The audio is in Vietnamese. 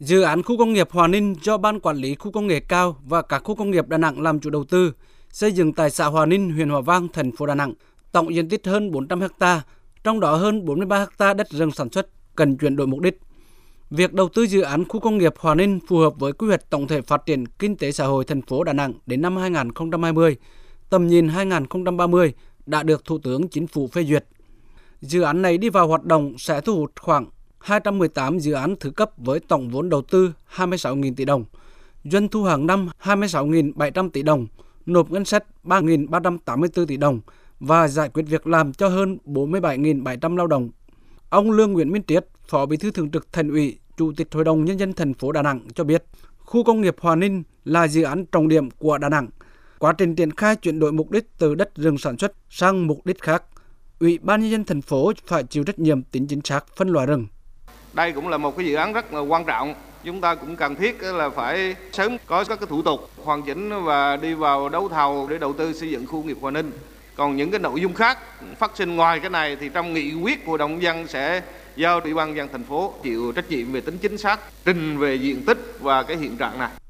Dự án khu công nghiệp Hòa Ninh do Ban Quản lý Khu công nghệ cao và các khu công nghiệp Đà Nẵng làm chủ đầu tư, xây dựng tại xã Hòa Ninh, huyện Hòa Vang, thành phố Đà Nẵng, tổng diện tích hơn 400 ha, trong đó hơn 43 ha đất rừng sản xuất cần chuyển đổi mục đích. Việc đầu tư dự án khu công nghiệp Hòa Ninh phù hợp với quy hoạch tổng thể phát triển kinh tế xã hội thành phố Đà Nẵng đến năm 2020, tầm nhìn 2030 đã được Thủ tướng Chính phủ phê duyệt. Dự án này đi vào hoạt động sẽ thu hút khoảng 218 dự án thứ cấp với tổng vốn đầu tư 26.000 tỷ đồng, doanh thu hàng năm 26.700 tỷ đồng, nộp ngân sách 3.384 tỷ đồng và giải quyết việc làm cho hơn 47.700 lao động. Ông Lương Nguyễn Minh Tiết, Phó Bí thư Thường trực Thành ủy, Chủ tịch Hội đồng Nhân dân thành phố Đà Nẵng cho biết, khu công nghiệp Hòa Ninh là dự án trọng điểm của Đà Nẵng. Quá trình triển khai chuyển đổi mục đích từ đất rừng sản xuất sang mục đích khác, Ủy ban Nhân dân thành phố phải chịu trách nhiệm tính chính xác phân loại rừng. Đây cũng là một cái dự án rất là quan trọng. Chúng ta cũng cần thiết là phải sớm có các cái thủ tục hoàn chỉnh và đi vào đấu thầu để đầu tư xây dựng khu công nghiệp Hòa Ninh. Còn những cái nội dung khác phát sinh ngoài cái này thì trong nghị quyết của Hội đồng nhân dân sẽ giao Ủy ban nhân dân thành phố chịu trách nhiệm về tính chính xác, trình về diện tích và cái hiện trạng này.